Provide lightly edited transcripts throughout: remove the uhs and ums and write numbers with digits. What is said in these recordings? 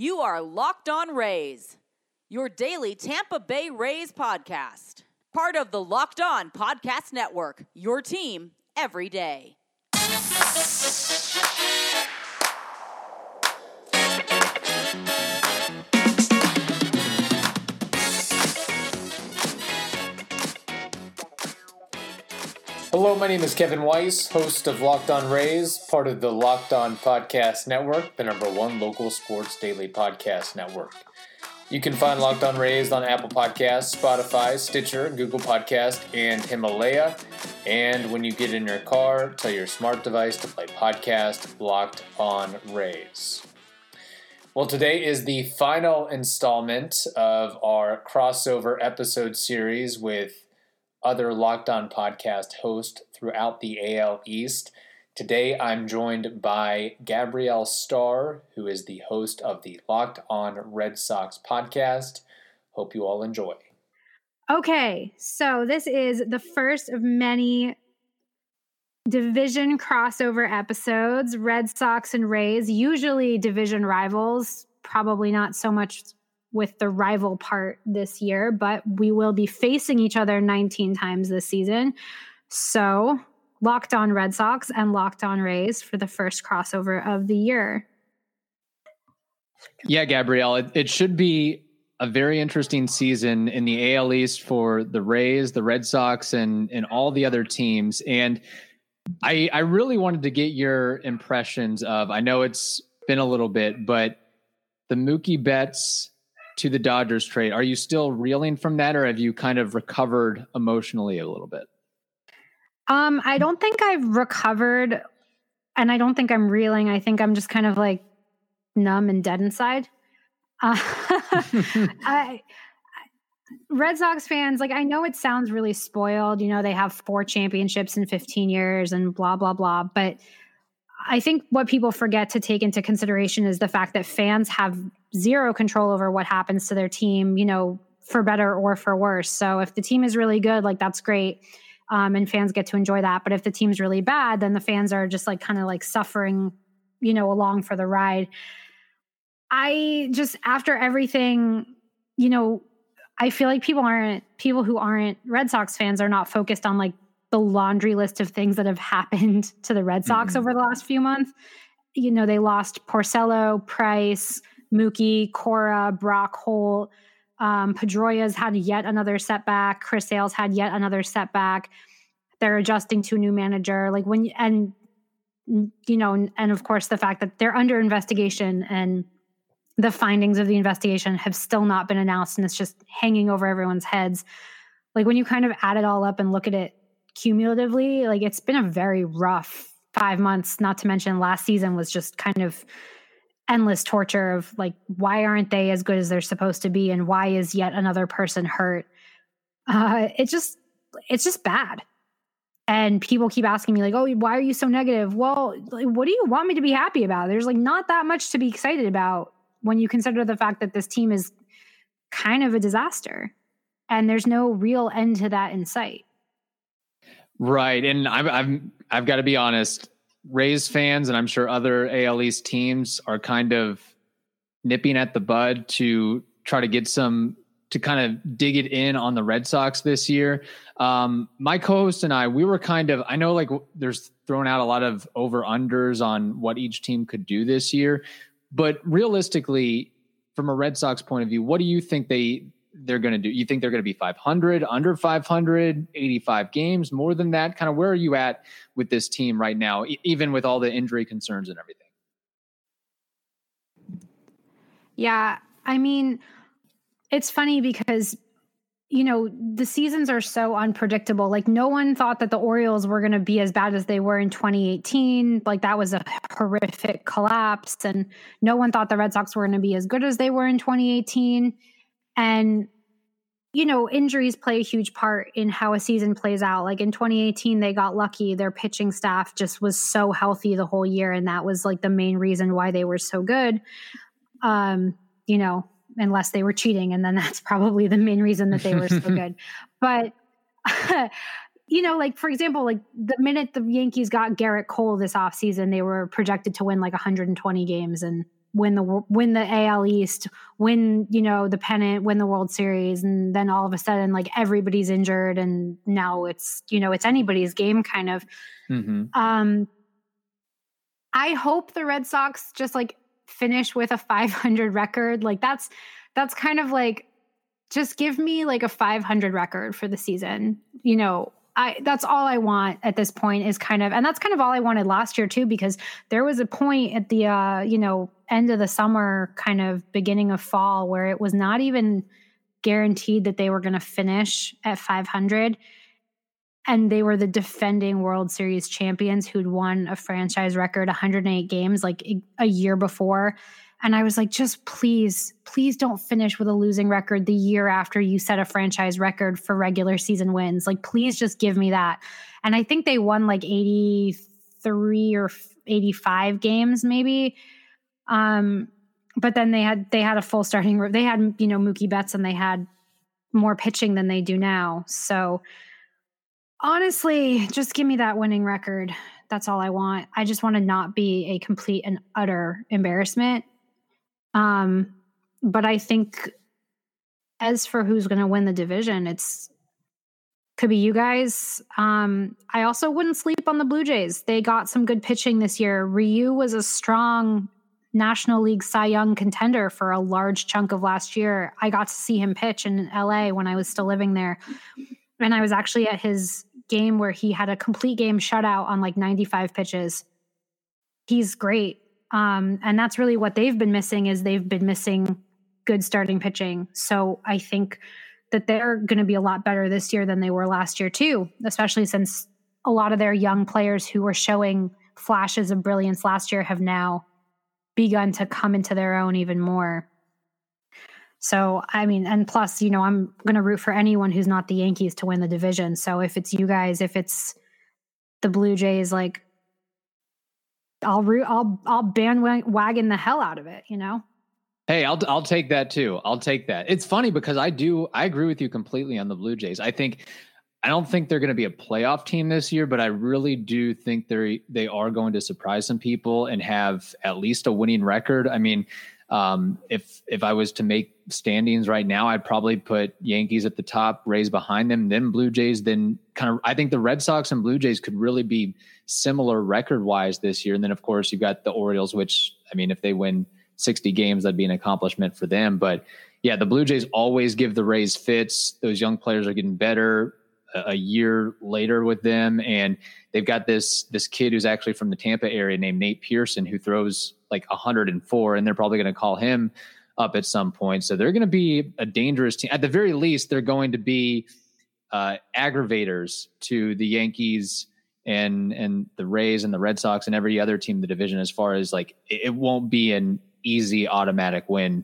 You are Locked On Rays, your daily Tampa Bay Rays podcast. Part of the Locked On Podcast Network, your team every day. Hello, my name is Kevin Weiss, host of Locked On Rays, part of the Locked On Podcast Network, the #1 local sports daily podcast network. You can find Locked On Rays on Apple Podcasts, Spotify, Stitcher, Google Podcasts, and Himalaya. And when you get in your car, tell your smart device to play podcast Locked On Rays. Well, today is the final installment of our crossover episode series with other Locked On podcast hosts throughout the AL East. Today, I'm joined by Gabrielle Starr, who is the host of the Locked On Red Sox podcast. Hope you all enjoy. Okay, so this is the first of many division crossover episodes, Red Sox and Rays, usually division rivals, probably not so much with the rival part this year, but we will be facing each other 19 times this season. So Locked On Red Sox and Locked On Rays for the first crossover of the year. Yeah, Gabrielle, it should be a very interesting season in the AL East for the Rays, the Red Sox, and all the other teams. And I really wanted to get your impressions of, I know it's been a little bit, but the Mookie Betts to the Dodgers trade. Are you still reeling from that, or have you kind of recovered emotionally a little bit? I don't think I've recovered, and I don't think I'm reeling. I think I'm just kind of like numb and dead inside. Red Sox fans, like, I know it sounds really spoiled, you know, they have 4 championships in 15 years and blah, blah, blah. But I think what people forget to take into consideration is the fact that fans have zero control over what happens to their team, you know, for better or for worse. So if the team is really good, like, that's great. And fans get to enjoy that. But if the team's really bad, then the fans are just like kind of like suffering, you know, along for the ride. I just, after everything, you know, I feel like people who aren't Red Sox fans are not focused on like the laundry list of things that have happened to the Red Sox over the last few months. You know, they lost Porcello, Price, Mookie, Cora, Brock Holt. Pedroia's had yet another setback. Chris Sale's had yet another setback. They're adjusting to a new manager. Like, when, and, you know, and of course the fact that they're under investigation and the findings of the investigation have still not been announced, and it's just hanging over everyone's heads. Like, when you kind of add it all up and look at it cumulatively, like, it's been a very rough 5 months, not to mention last season was just kind of endless torture of like, why aren't they as good as they're supposed to be? And why is yet another person hurt? It's just bad. And people keep asking me like, oh, why are you so negative? Well, like, what do you want me to be happy about? There's like not that much to be excited about when you consider the fact that this team is kind of a disaster and there's no real end to that in sight. Right. And I've got to be honest, Rays fans, and I'm sure other AL East teams, are kind of nipping at the bud to try to get some, to kind of dig it in on the Red Sox this year. My co-host and I, we were kind of, I know like there's thrown out a lot of over-unders on what each team could do this year, but realistically, from a Red Sox point of view, what do you think they're going to do? You think they're going to be 500, under 500, 85 games, more than that? Kind of where are you at with this team right now, even with all the injury concerns and everything? Yeah, I mean, it's funny because, you know, the seasons are so unpredictable. Like, no one thought that the Orioles were going to be as bad as they were in 2018. Like, that was a horrific collapse. And no one thought the Red Sox were going to be as good as they were in 2018. And, you know, injuries play a huge part in how a season plays out. Like, in 2018, they got lucky. Their pitching staff just was so healthy the whole year. And that was like the main reason why they were so good. You know, unless they were cheating. And then that's probably the main reason that they were so good. But, you know, like, for example, like the minute the Yankees got Garrett Cole this offseason, they were projected to win like 120 games. And win the AL East, win, you know, the pennant, win the World Series, and then all of a sudden, like, everybody's injured, and now it's, you know, it's anybody's game, kind of. Mm-hmm. I hope the Red Sox just, like, finish with a 500 record. Like, that's kind of like, just give me like a 500 record for the season. You know, that's all I want at this point is kind of, and that's kind of all I wanted last year too, because there was a point at the, you know, end of the summer, kind of beginning of fall, where it was not even guaranteed that they were going to finish at 500. And they were the defending World Series champions who'd won a franchise record 108 games like a year before. And I was like, just please don't finish with a losing record the year after you set a franchise record for regular season wins. Like, please just give me that. And I think they won like 83 or 85 games maybe. But then they had a full starting room. They had, you know, Mookie Betts, and they had more pitching than they do now. So honestly, just give me that winning record. That's all I want. I just want to not be a complete and utter embarrassment. But I think as for who's going to win the division, could be you guys. I also wouldn't sleep on the Blue Jays. They got some good pitching this year. Ryu was a strong National League Cy Young contender for a large chunk of last year. I got to see him pitch in LA when I was still living there. And I was actually at his game where he had a complete game shutout on like 95 pitches. He's great. And that's really what they've been missing, is they've been missing good starting pitching. So I think that they're going to be a lot better this year than they were last year too, especially since a lot of their young players who were showing flashes of brilliance last year have now begun to come into their own even more. So, I mean, and plus, you know, I'm going to root for anyone who's not the Yankees to win the division. So if it's you guys, if it's the Blue Jays, like, I'll bandwagon the hell out of it, you know? Hey, I'll take that too. I'll take that. It's funny because I agree with you completely on the Blue Jays. I don't think they're going to be a playoff team this year, but I really do think they are going to surprise some people and have at least a winning record. I mean, if I was to make standings right now, I'd probably put Yankees at the top, Rays behind them, then Blue Jays, then kind of, I think the Red Sox and Blue Jays could really be similar record wise this year. And then of course you've got the Orioles, which, I mean, if they win 60 games, that'd be an accomplishment for them. But yeah, the Blue Jays always give the Rays fits. Those young players are getting better a year later with them. And they've got this kid who's actually from the Tampa area named Nate Pearson, who throws like 104, and they're probably going to call him up at some point. So they're going to be a dangerous team. At the very least, they're going to be aggravators to the Yankees and the Rays and the Red Sox and every other team in the division, as far as like, it won't be an easy automatic win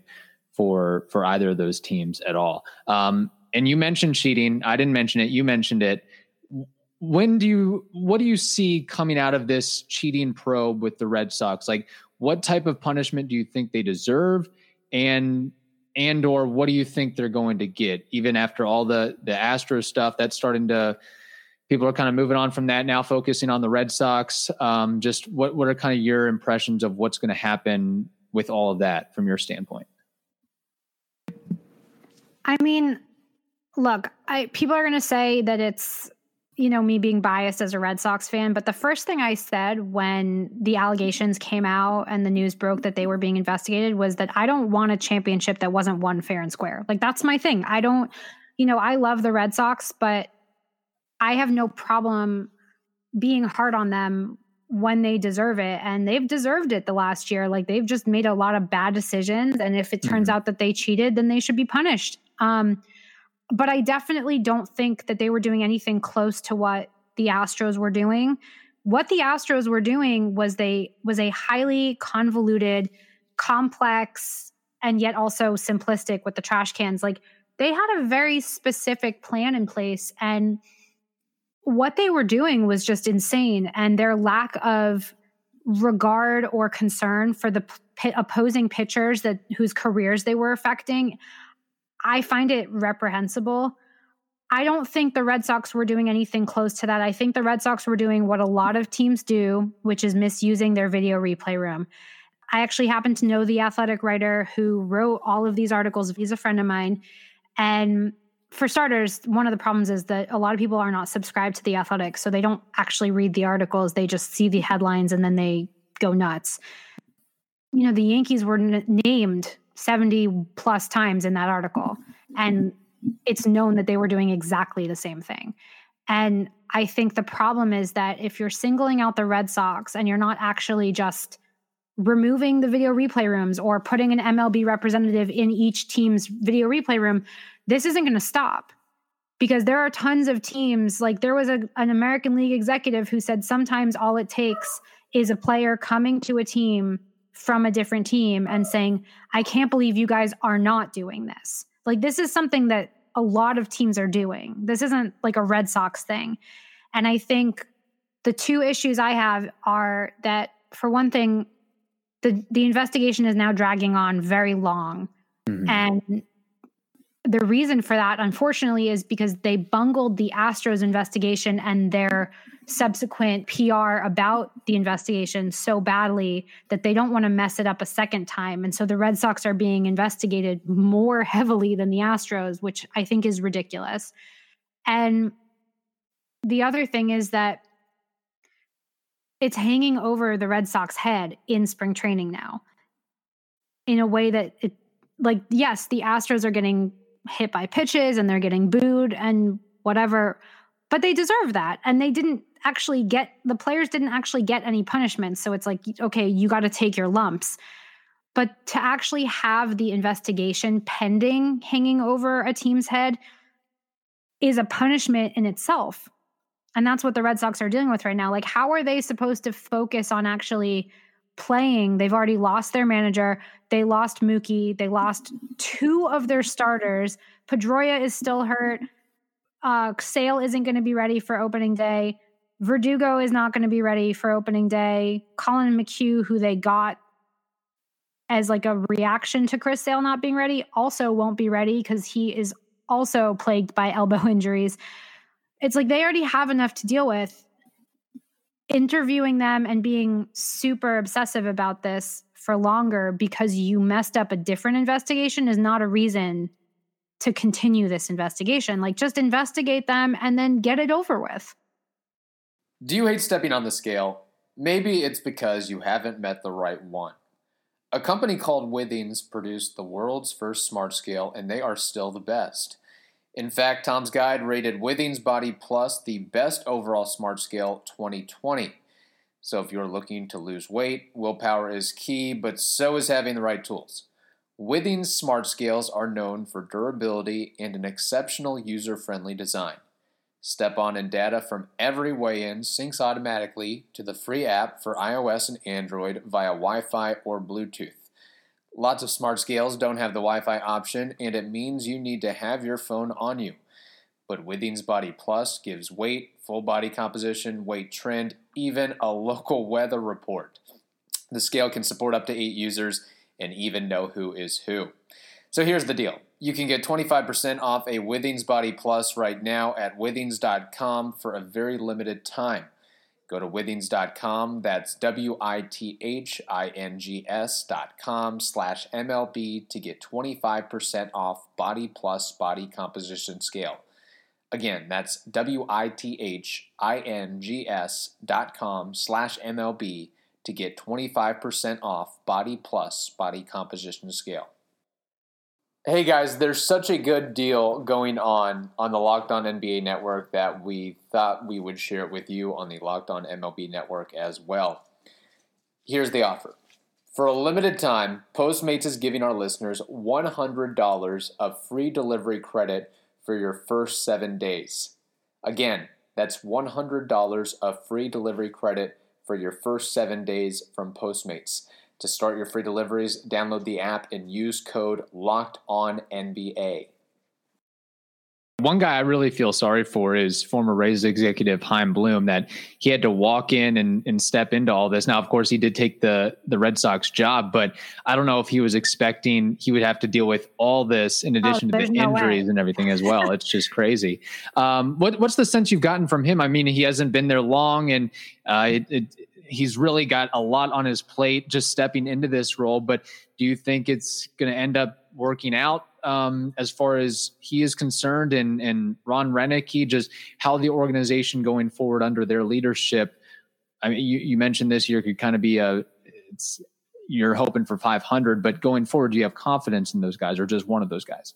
for either of those teams at all. And you mentioned cheating. I didn't mention it. You mentioned it. What do you see coming out of this cheating probe with the Red Sox? Like, what type of punishment do you think they deserve? And or what do you think they're going to get? Even after all the Astros stuff, that's starting to, people are kind of moving on from that now, focusing on the Red Sox. Just what are kind of your impressions of what's going to happen with all of that from your standpoint? I mean, look, people are going to say that it's, you know, me being biased as a Red Sox fan, but the first thing I said when the allegations came out and the news broke that they were being investigated was that I don't want a championship that wasn't won fair and square. Like, that's my thing. I don't, you know, I love the Red Sox, but I have no problem being hard on them when they deserve it. And they've deserved it the last year. Like, they've just made a lot of bad decisions. And if it turns out that they cheated, then they should be punished. But I definitely don't think that they were doing anything close to what the Astros were doing. What the Astros were doing was a highly convoluted, complex, and yet also simplistic with the trash cans. Like, they had a very specific plan in place, and what they were doing was just insane. And their lack of regard or concern for the opposing pitchers whose careers they were affecting, I find it reprehensible. I don't think the Red Sox were doing anything close to that. I think the Red Sox were doing what a lot of teams do, which is misusing their video replay room. I actually happen to know the athletic writer who wrote all of these articles. He's a friend of mine. And for starters, one of the problems is that a lot of people are not subscribed to The Athletic, so they don't actually read the articles. They just see the headlines and then they go nuts. You know, the Yankees were named 70 plus times in that article, and it's known that they were doing exactly the same thing. And I think the problem is that if you're singling out the Red Sox and you're not actually just removing the video replay rooms or putting an MLB representative in each team's video replay room, this isn't going to stop, because there are tons of teams. Like, there was an American League executive who said sometimes all it takes is a player coming to a team from a different team and saying, I can't believe you guys are not doing this. Like, this is something that a lot of teams are doing. This isn't like a Red Sox thing. And I think the two issues I have are that, for one thing, the investigation is now dragging on very long. Mm-hmm. And the reason for that, unfortunately, is because they bungled the Astros investigation and their subsequent PR about the investigation so badly that they don't want to mess it up a second time. And so the Red Sox are being investigated more heavily than the Astros, which I think is ridiculous. And the other thing is that it's hanging over the Red Sox head in spring training now in a way that it, like, yes, the Astros are getting hit by pitches and they're getting booed and whatever, but they deserve that. And they didn't actually get, the players didn't actually get any punishment. So it's like, okay, you got to take your lumps. But to actually have the investigation pending, hanging over a team's head, is a punishment in itself. And that's what the Red Sox are dealing with right now. Like, how are they supposed to focus on actually playing? They've already lost their manager. They lost Mookie. They lost two of their starters. Pedroia is still hurt. Sale isn't going to be ready for opening day. Verdugo is not going to be ready for opening day. Colin McHugh, who they got as like a reaction to Chris Sale not being ready, also won't be ready because he is also plagued by elbow injuries. It's like they already have enough to deal with. Interviewing them and being super obsessive about this for longer because you messed up a different investigation is not a reason to continue this investigation. Like, just investigate them and then get it over with. Do you hate stepping on the scale? Maybe it's because you haven't met the right one. A company called Withings produced the world's first smart scale, and they are still the best. In fact, Tom's Guide rated Withings Body Plus the best overall smart scale 2020. So if you're looking to lose weight, willpower is key, but so is having the right tools. Withings smart scales are known for durability and an exceptional user-friendly design. Step-on and data from every weigh-in syncs automatically to the free app for iOS and Android via Wi-Fi or Bluetooth. Lots of smart scales don't have the Wi-Fi option, and it means you need to have your phone on you. But Withings Body Plus gives weight, full body composition, weight trend, even a local weather report. The scale can support up to 8 users and even know who is who. So here's the deal. You can get 25% off a Withings Body Plus right now at withings.com for a very limited time. Go to withings.com, that's withings.com/MLB to get 25% off Body Plus Body Composition Scale. Again, that's withings.com/MLB to get 25% off Body Plus Body Composition Scale. Hey guys, there's such a good deal going on the Locked On NBA Network that we thought we would share it with you on the Locked On MLB Network as well. Here's the offer. For a limited time, Postmates is giving our listeners $100 of free delivery credit for your first 7 days. Again, that's $100 of free delivery credit for your first 7 days from Postmates. To start your free deliveries, download the app and use code LOCKEDONNBA. One guy I really feel sorry for is former Rays executive Chaim Bloom, that he had to walk in and step into all this. Now, of course, he did take the Red Sox job, but I don't know if he was expecting he would have to deal with all this in addition to the injuries and everything as well. It's just crazy. What's the sense you've gotten from him? I mean, he hasn't been there long, and he's really got a lot on his plate just stepping into this role, but do you think it's going to end up working out as far as he is concerned, and Ron Reneke, just how the organization going forward under their leadership? I mean, you mentioned this year could kind of be you're hoping for 500, but going forward, do you have confidence in those guys or just one of those guys?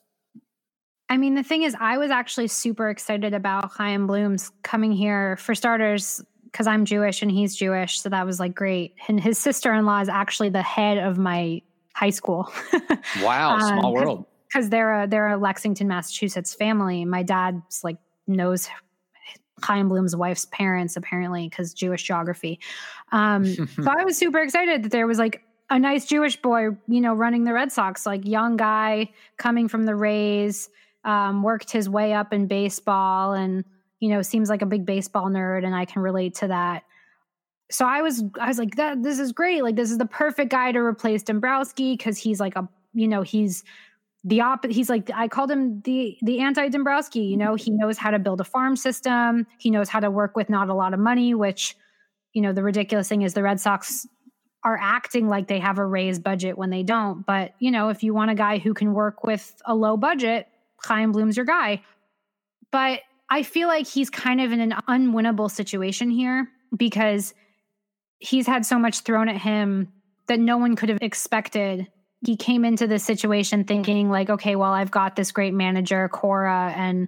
I mean, the thing is, I was actually super excited about Chaim Bloom's coming here, for starters, because I'm Jewish and he's Jewish. So that was like great. And his sister-in-law is actually the head of my high school. Wow. Small world. Because they're a Lexington, Massachusetts family. My dad's like knows Chaim Bloom's wife's parents, apparently, because Jewish geography. So I was super excited that there was like a nice Jewish boy, you know, running the Red Sox, like young guy coming from the Rays, worked his way up in baseball and, you know, seems like a big baseball nerd, and I can relate to that. So I was like, this is great. Like, this is the perfect guy to replace Dombrowski, because he's like a, you know, he's the opposite. He's like, I called him the anti-Dombrowski, you know. He knows how to build a farm system. He knows how to work with not a lot of money, which, you know, the ridiculous thing is the Red Sox are acting like they have a raised budget when they don't. But, you know, if you want a guy who can work with a low budget, Chaim Bloom's your guy. But I feel like he's kind of in an unwinnable situation here, because he's had so much thrown at him that no one could have expected. He came into this situation thinking like, okay, well, I've got this great manager, Cora, and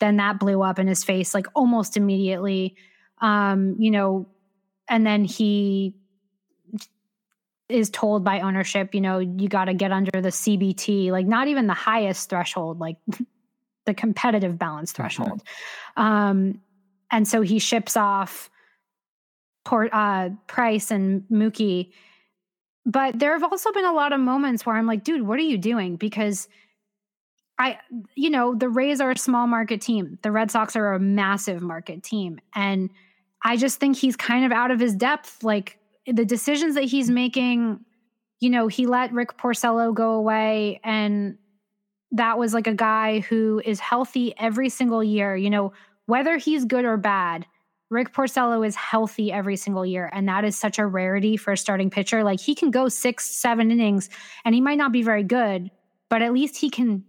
then that blew up in his face like almost immediately, you know, and then he is told by ownership, you know, you got to get under the CBT, like not even the highest threshold, like the competitive balance threshold. And so he ships off Price and Mookie. But there have also been a lot of moments where I'm like, dude, what are you doing? Because you know, the Rays are a small market team. The Red Sox are a massive market team. And I just think he's kind of out of his depth. Like the decisions that he's making, you know, he let Rick Porcello go away, and that was like a guy who is healthy every single year. You know, whether he's good or bad, Rick Porcello is healthy every single year. And that is such a rarity for a starting pitcher. Like he can go 6-7 innings and he might not be very good, but at least he can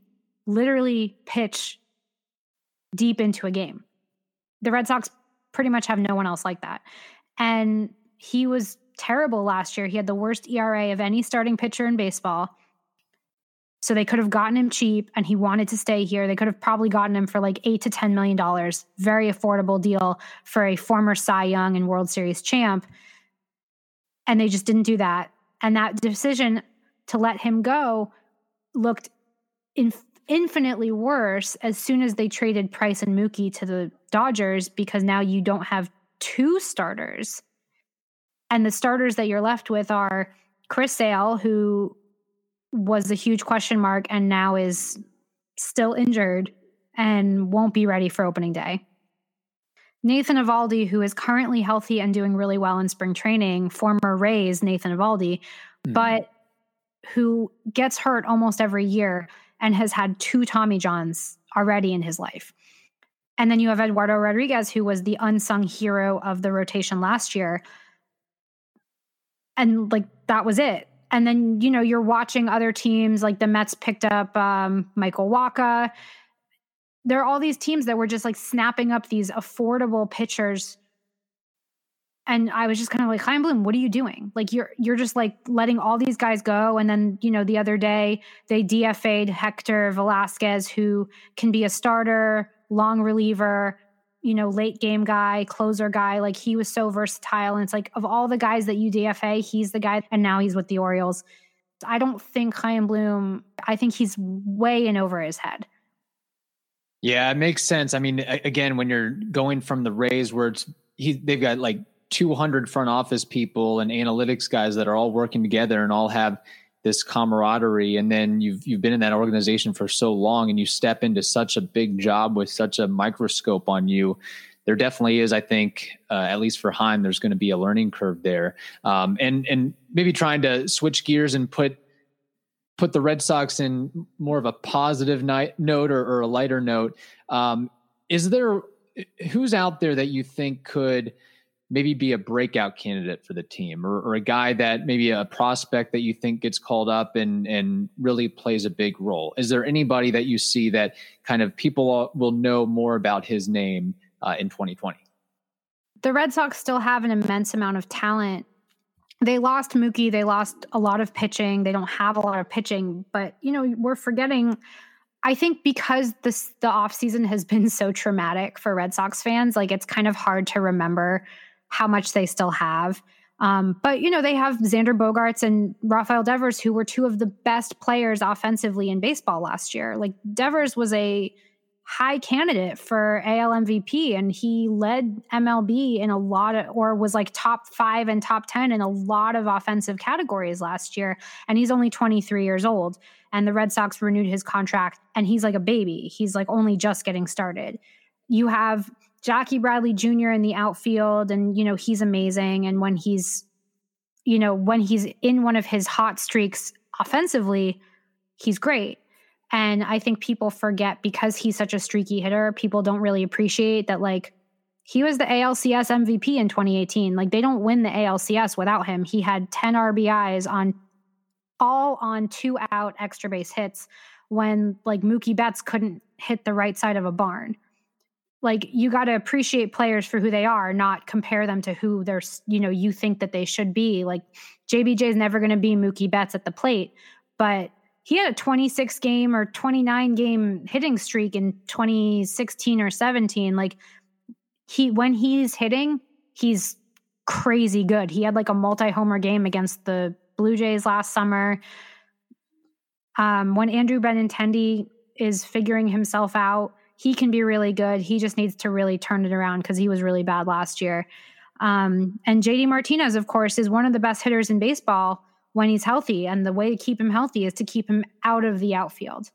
literally pitch deep into a game. The Red Sox pretty much have no one else like that. And he was terrible last year. He had the worst ERA of any starting pitcher in baseball. So they could have gotten him cheap, and he wanted to stay here. They could have probably gotten him for like $8 to $10 million. Very affordable deal for a former Cy Young and World Series champ. And they just didn't do that. And that decision to let him go looked infinitely worse as soon as they traded Price and Mookie to the Dodgers, because now you don't have two starters. And the starters that you're left with are Chris Sale, who was a huge question mark and now is still injured and won't be ready for opening day. Nathan Eovaldi, who is currently healthy and doing really well in spring training, former Rays Nathan Eovaldi, but who gets hurt almost every year and has had 2 Tommy Johns already in his life. And then you have Eduardo Rodriguez, who was the unsung hero of the rotation last year. And like, that was it. And then, you know, you're watching other teams, like the Mets picked up Michael Wacha. There are all these teams that were just like snapping up these affordable pitchers. And I was just kind of like, Chaim Bloom, what are you doing? Like, you're just like letting all these guys go. And then, you know, the other day they DFA'd Hector Velasquez, who can be a starter, long reliever, you know, late game guy, closer guy. Like, he was so versatile. And it's like, of all the guys that you DFA, he's the guy. And now he's with the Orioles. I don't think Chaim Bloom, I think he's way in over his head. Yeah, it makes sense. I mean, again, when you're going from the Rays where they've got like 200 front office people and analytics guys that are all working together and all have this camaraderie. And then you've been in that organization for so long and you step into such a big job with such a microscope on you. There definitely is, I think, at least for Chaim, there's going to be a learning curve there. And maybe trying to switch gears and put the Red Sox in more of a positive note or a lighter note. Who's out there that you think could maybe be a breakout candidate for the team, or a guy that maybe a prospect that you think gets called up and really plays a big role? Is there anybody that you see that kind of people will know more about his name in 2020? The Red Sox still have an immense amount of talent. They lost Mookie. They lost a lot of pitching. They don't have a lot of pitching, but you know, we're forgetting, I think, because the offseason has been so traumatic for Red Sox fans, like it's kind of hard to remember how much they still have. But, you know, they have Xander Bogaerts and Rafael Devers, who were two of the best players offensively in baseball last year. Like Devers was a high candidate for AL MVP, and he led MLB in a lot of, or was like top 5 and top 10 in a lot of offensive categories last year. And he's only 23 years old, and the Red Sox renewed his contract, and he's like a baby. He's like only just getting started. You have Jackie Bradley Jr. in the outfield, and, you know, he's amazing. And when he's, you know, when he's in one of his hot streaks offensively, he's great. And I think people forget, because he's such a streaky hitter, people don't really appreciate that, like, he was the ALCS MVP in 2018. Like, they don't win the ALCS without him. He had 10 RBIs on 2-out extra base hits when, like, Mookie Betts couldn't hit the right side of a barn. Like, you got to appreciate players for who they are, not compare them to who they're, you know, you think that they should be. Like, JBJ is never going to be Mookie Betts at the plate, but he had a 26-game or 29-game hitting streak in 2016 or 17. Like, when he's hitting, he's crazy good. He had like a multi-homer game against the Blue Jays last summer. When Andrew Benintendi is figuring himself out, he can be really good. He just needs to really turn it around, because he was really bad last year. And JD Martinez, of course, is one of the best hitters in baseball when he's healthy, and the way to keep him healthy is to keep him out of the outfield.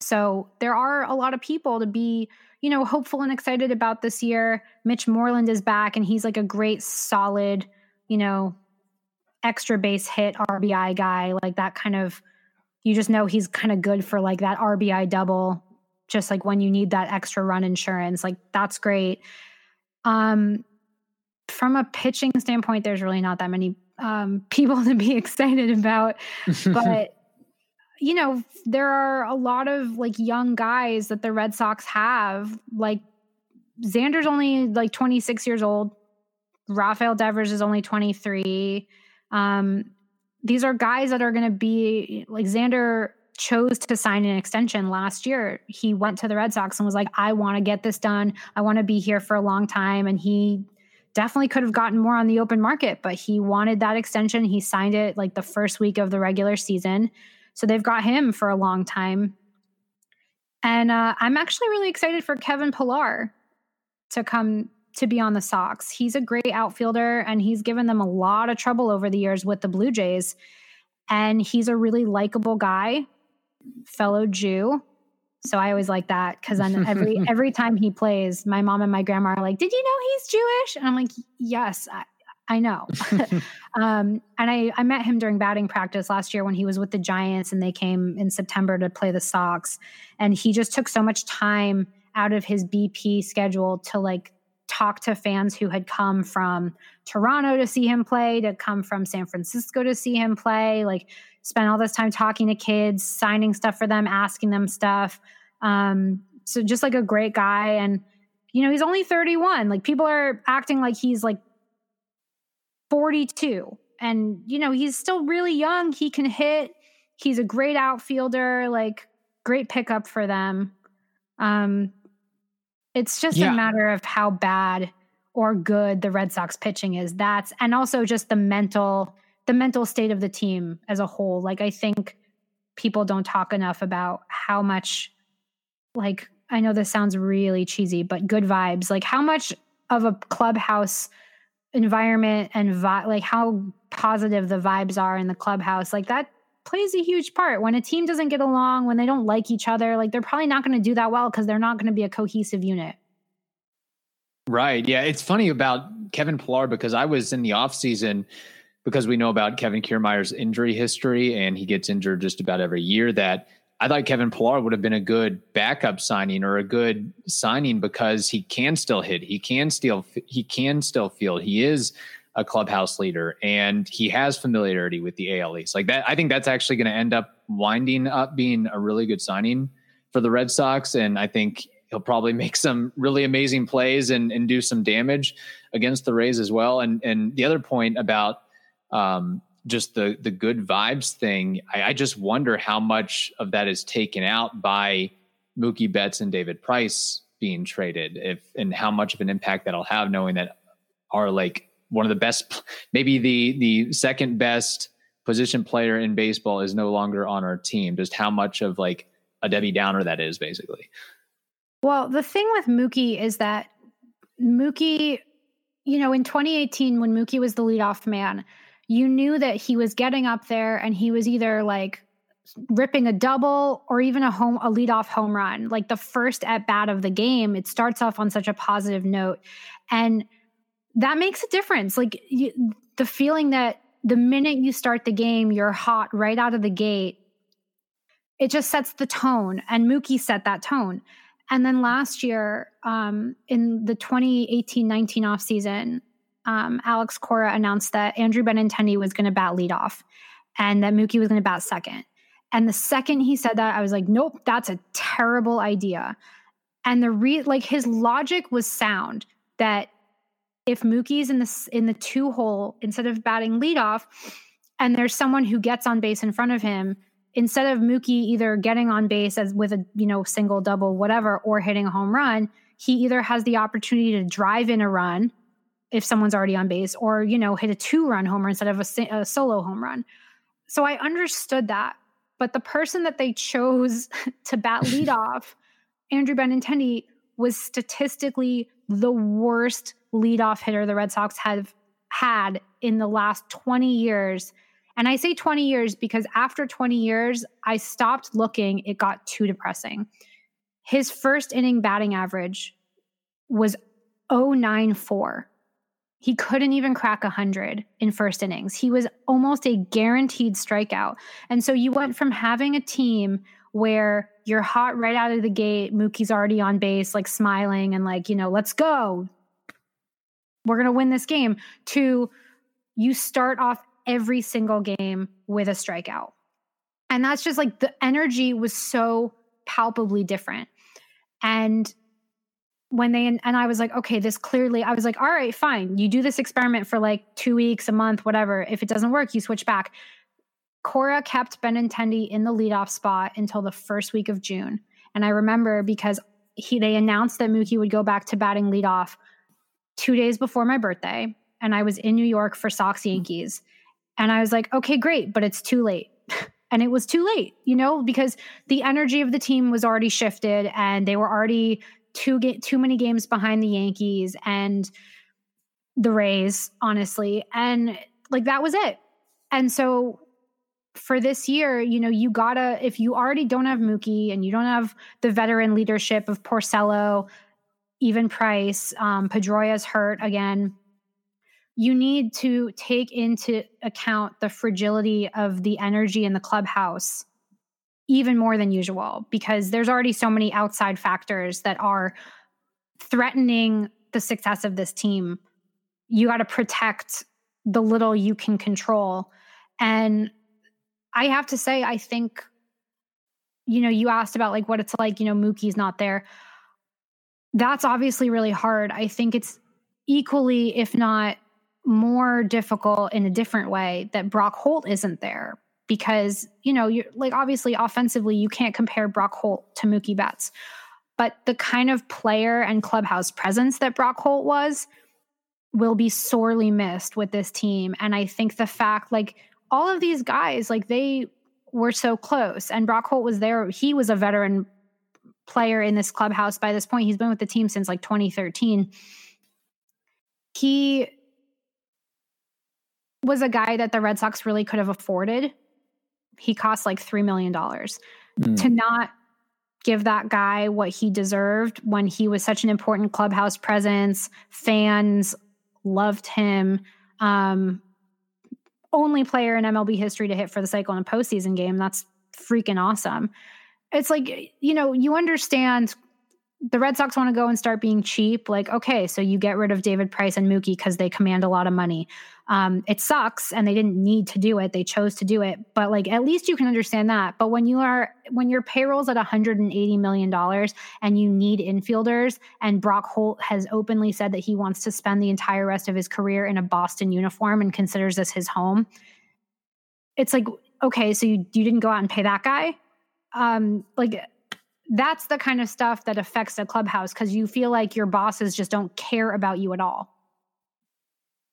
So there are a lot of people to be, you know, hopeful and excited about this year. Mitch Moreland is back, and he's like a great, solid, you know, extra base hit RBI guy. Like that kind of, you just know he's kind of good for like that RBI double, just like when you need that extra run insurance. Like that's great. From a pitching standpoint, there's really not that many people to be excited about, but you know, there are a lot of like young guys that the Red Sox have. Like Xander's only like 26 years old. Rafael Devers is only 23. These are guys that are going to be like, Xander chose to sign an extension last year. He went to the Red Sox and was like, I want to get this done. I want to be here for a long time. And he definitely could have gotten more on the open market, but he wanted that extension. He signed it like the first week of the regular season. So they've got him for a long time. And I'm actually really excited for Kevin Pillar to come to be on the Sox. He's a great outfielder, and he's given them a lot of trouble over the years with the Blue Jays. And he's a really likable guy, fellow Jew. So I always like that, because then every time he plays, my mom and my grandma are like, did you know he's Jewish? And I'm like, yes, I know. And I met him during batting practice last year when he was with the Giants, and they came in September to play the Sox. And he just took so much time out of his BP schedule to like talk to fans who had come from Toronto to see him play, to come from San Francisco to see him play, like spent all this time talking to kids, signing stuff for them, asking them stuff. So just like a great guy. And, you know, he's only 31. Like people are acting like he's like 42, and, you know, he's still really young. He can hit. He's a great outfielder, like great pickup for them. It's just a matter of how bad or good the Red Sox pitching is. And also just the mental state of the team as a whole. Like, I think people don't talk enough about how much, like, I know this sounds really cheesy, but good vibes, like how much of a clubhouse environment and like how positive the vibes are in the clubhouse. Like that plays a huge part. When a team doesn't get along, when they don't like each other, like they're probably not going to do that well, because they're not going to be a cohesive unit. Right. Yeah. It's funny about Kevin Pillar, because I was in the offseason, because we know about Kevin Kiermaier's injury history, and he gets injured just about every year, that I thought Kevin Pillar would have been a good backup signing or a good signing because he can still hit. He can still field. He is a clubhouse leader and he has familiarity with the AL East like that. I think that's actually going to end up winding up being a really good signing for the Red Sox. And I think he'll probably make some really amazing plays and do some damage against the Rays as well. And the other point about, just the good vibes thing. I just wonder how much of that is taken out by Mookie Betts and David Price being traded, and how much of an impact that'll have, knowing that are like one of the best, maybe the second best position player in baseball is no longer on our team. Just how much of like a Debbie Downer that is, basically. Well, the thing with Mookie is that Mookie, you know, in 2018 when Mookie was the leadoff man, you knew that he was getting up there and he was either like ripping a double or even a leadoff home run. Like the first at bat of the game, it starts off on such a positive note. And that makes a difference. Like the feeling that the minute you start the game, you're hot right out of the gate. It just sets the tone, and Mookie set that tone. And then last year, in the 2018-19 offseason, Alex Cora announced that Andrew Benintendi was going to bat leadoff and that Mookie was going to bat second. And the second he said that, I was like, nope, that's a terrible idea. And his logic was sound, that if Mookie's in the two hole, instead of batting leadoff and there's someone who gets on base in front of him, instead of Mookie either getting on base as with a, you know, single, double, whatever, or hitting a home run, he either has the opportunity to drive in a run if someone's already on base, or, you know, hit a 2-run homer instead of a solo home run. So I understood that. But the person that they chose to bat leadoff, Andrew Benintendi, was statistically the worst leadoff hitter the Red Sox have had in the last 20 years. And I say 20 years because after 20 years, I stopped looking. It got too depressing. His first inning batting average was 0.94. He couldn't even crack 100 in first innings. He was almost a guaranteed strikeout. And so you went from having a team where you're hot right out of the gate, Mookie's already on base, like smiling and like, you know, let's go, we're going to win this game, to you start off every single game with a strikeout. And that's just like, the energy was so palpably different. And I was like, okay, this clearly, I was like, all right, fine. You do this experiment for like 2 weeks, a month, whatever. If it doesn't work, you switch back. Cora kept Benintendi in the leadoff spot until the first week of June. And I remember because they announced that Mookie would go back to batting leadoff 2 days before my birthday. And I was in New York for Sox Yankees. And I was like, okay, great, but it's too late. And it was too late, you know, because the energy of the team was already shifted and they were already too many games behind the Yankees and the Rays, honestly. And like, that was it. And so for this year, you know, you gotta, if you already don't have Mookie and you don't have the veteran leadership of Porcello, even Price, Pedroia's hurt again, you need to take into account the fragility of the energy in the clubhouse even more than usual, because there's already so many outside factors that are threatening the success of this team. You got to protect the little you can control. And I have to say, I think, you know, you asked about like what it's like, you know, Mookie's not there. That's obviously really hard. I think it's equally, if not more difficult in a different way, that Brock Holt isn't there. Because, you know, you're like, obviously offensively, you can't compare Brock Holt to Mookie Betts, but the kind of player and clubhouse presence that Brock Holt was will be sorely missed with this team. And I think the fact, like, all of these guys, like, they were so close, and Brock Holt was there. He was a veteran player in this clubhouse by this point. He's been with the team since like 2013. He was a guy that the Red Sox really could have afforded. He cost like $3 million. To not give that guy what he deserved when he was such an important clubhouse presence. Fans loved him. Only player in MLB history to hit for the cycle in a postseason game. That's freaking awesome. it's like, you know, you understand the Red Sox want to go and start being cheap. Like, okay, so you get rid of David Price and Mookie because they command a lot of money. It sucks, and they didn't need to do it. They chose to do it, but like, at least you can understand that. But when your payroll's at $180 million and you need infielders, and Brock Holt has openly said that he wants to spend the entire rest of his career in a Boston uniform and considers this his home. It's like, okay, so you didn't go out and pay that guy. That's the kind of stuff that affects the clubhouse, because you feel like your bosses just don't care about you at all.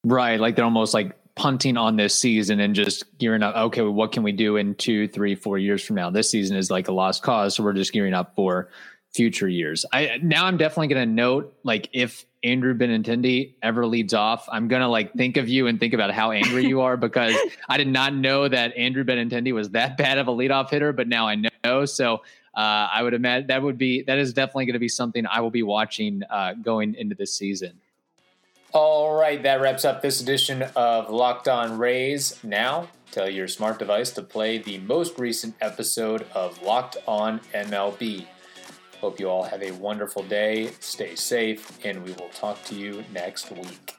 Right. Like they're almost like punting on this season and just gearing up. Okay, well, what can we do in 2, 3, 4 years from now? This season is like a lost cause, so we're just gearing up for future years. I'm definitely going to note, like, if Andrew Benintendi ever leads off, I'm going to like think of you and think about how angry you are, because I did not know that Andrew Benintendi was that bad of a leadoff hitter, but now I know. So I would imagine that is definitely going to be something I will be watching going into this season. All right, that wraps up this edition of Locked On Rays. Now, tell your smart device to play the most recent episode of Locked On MLB. Hope you all have a wonderful day. Stay safe, and we will talk to you next week.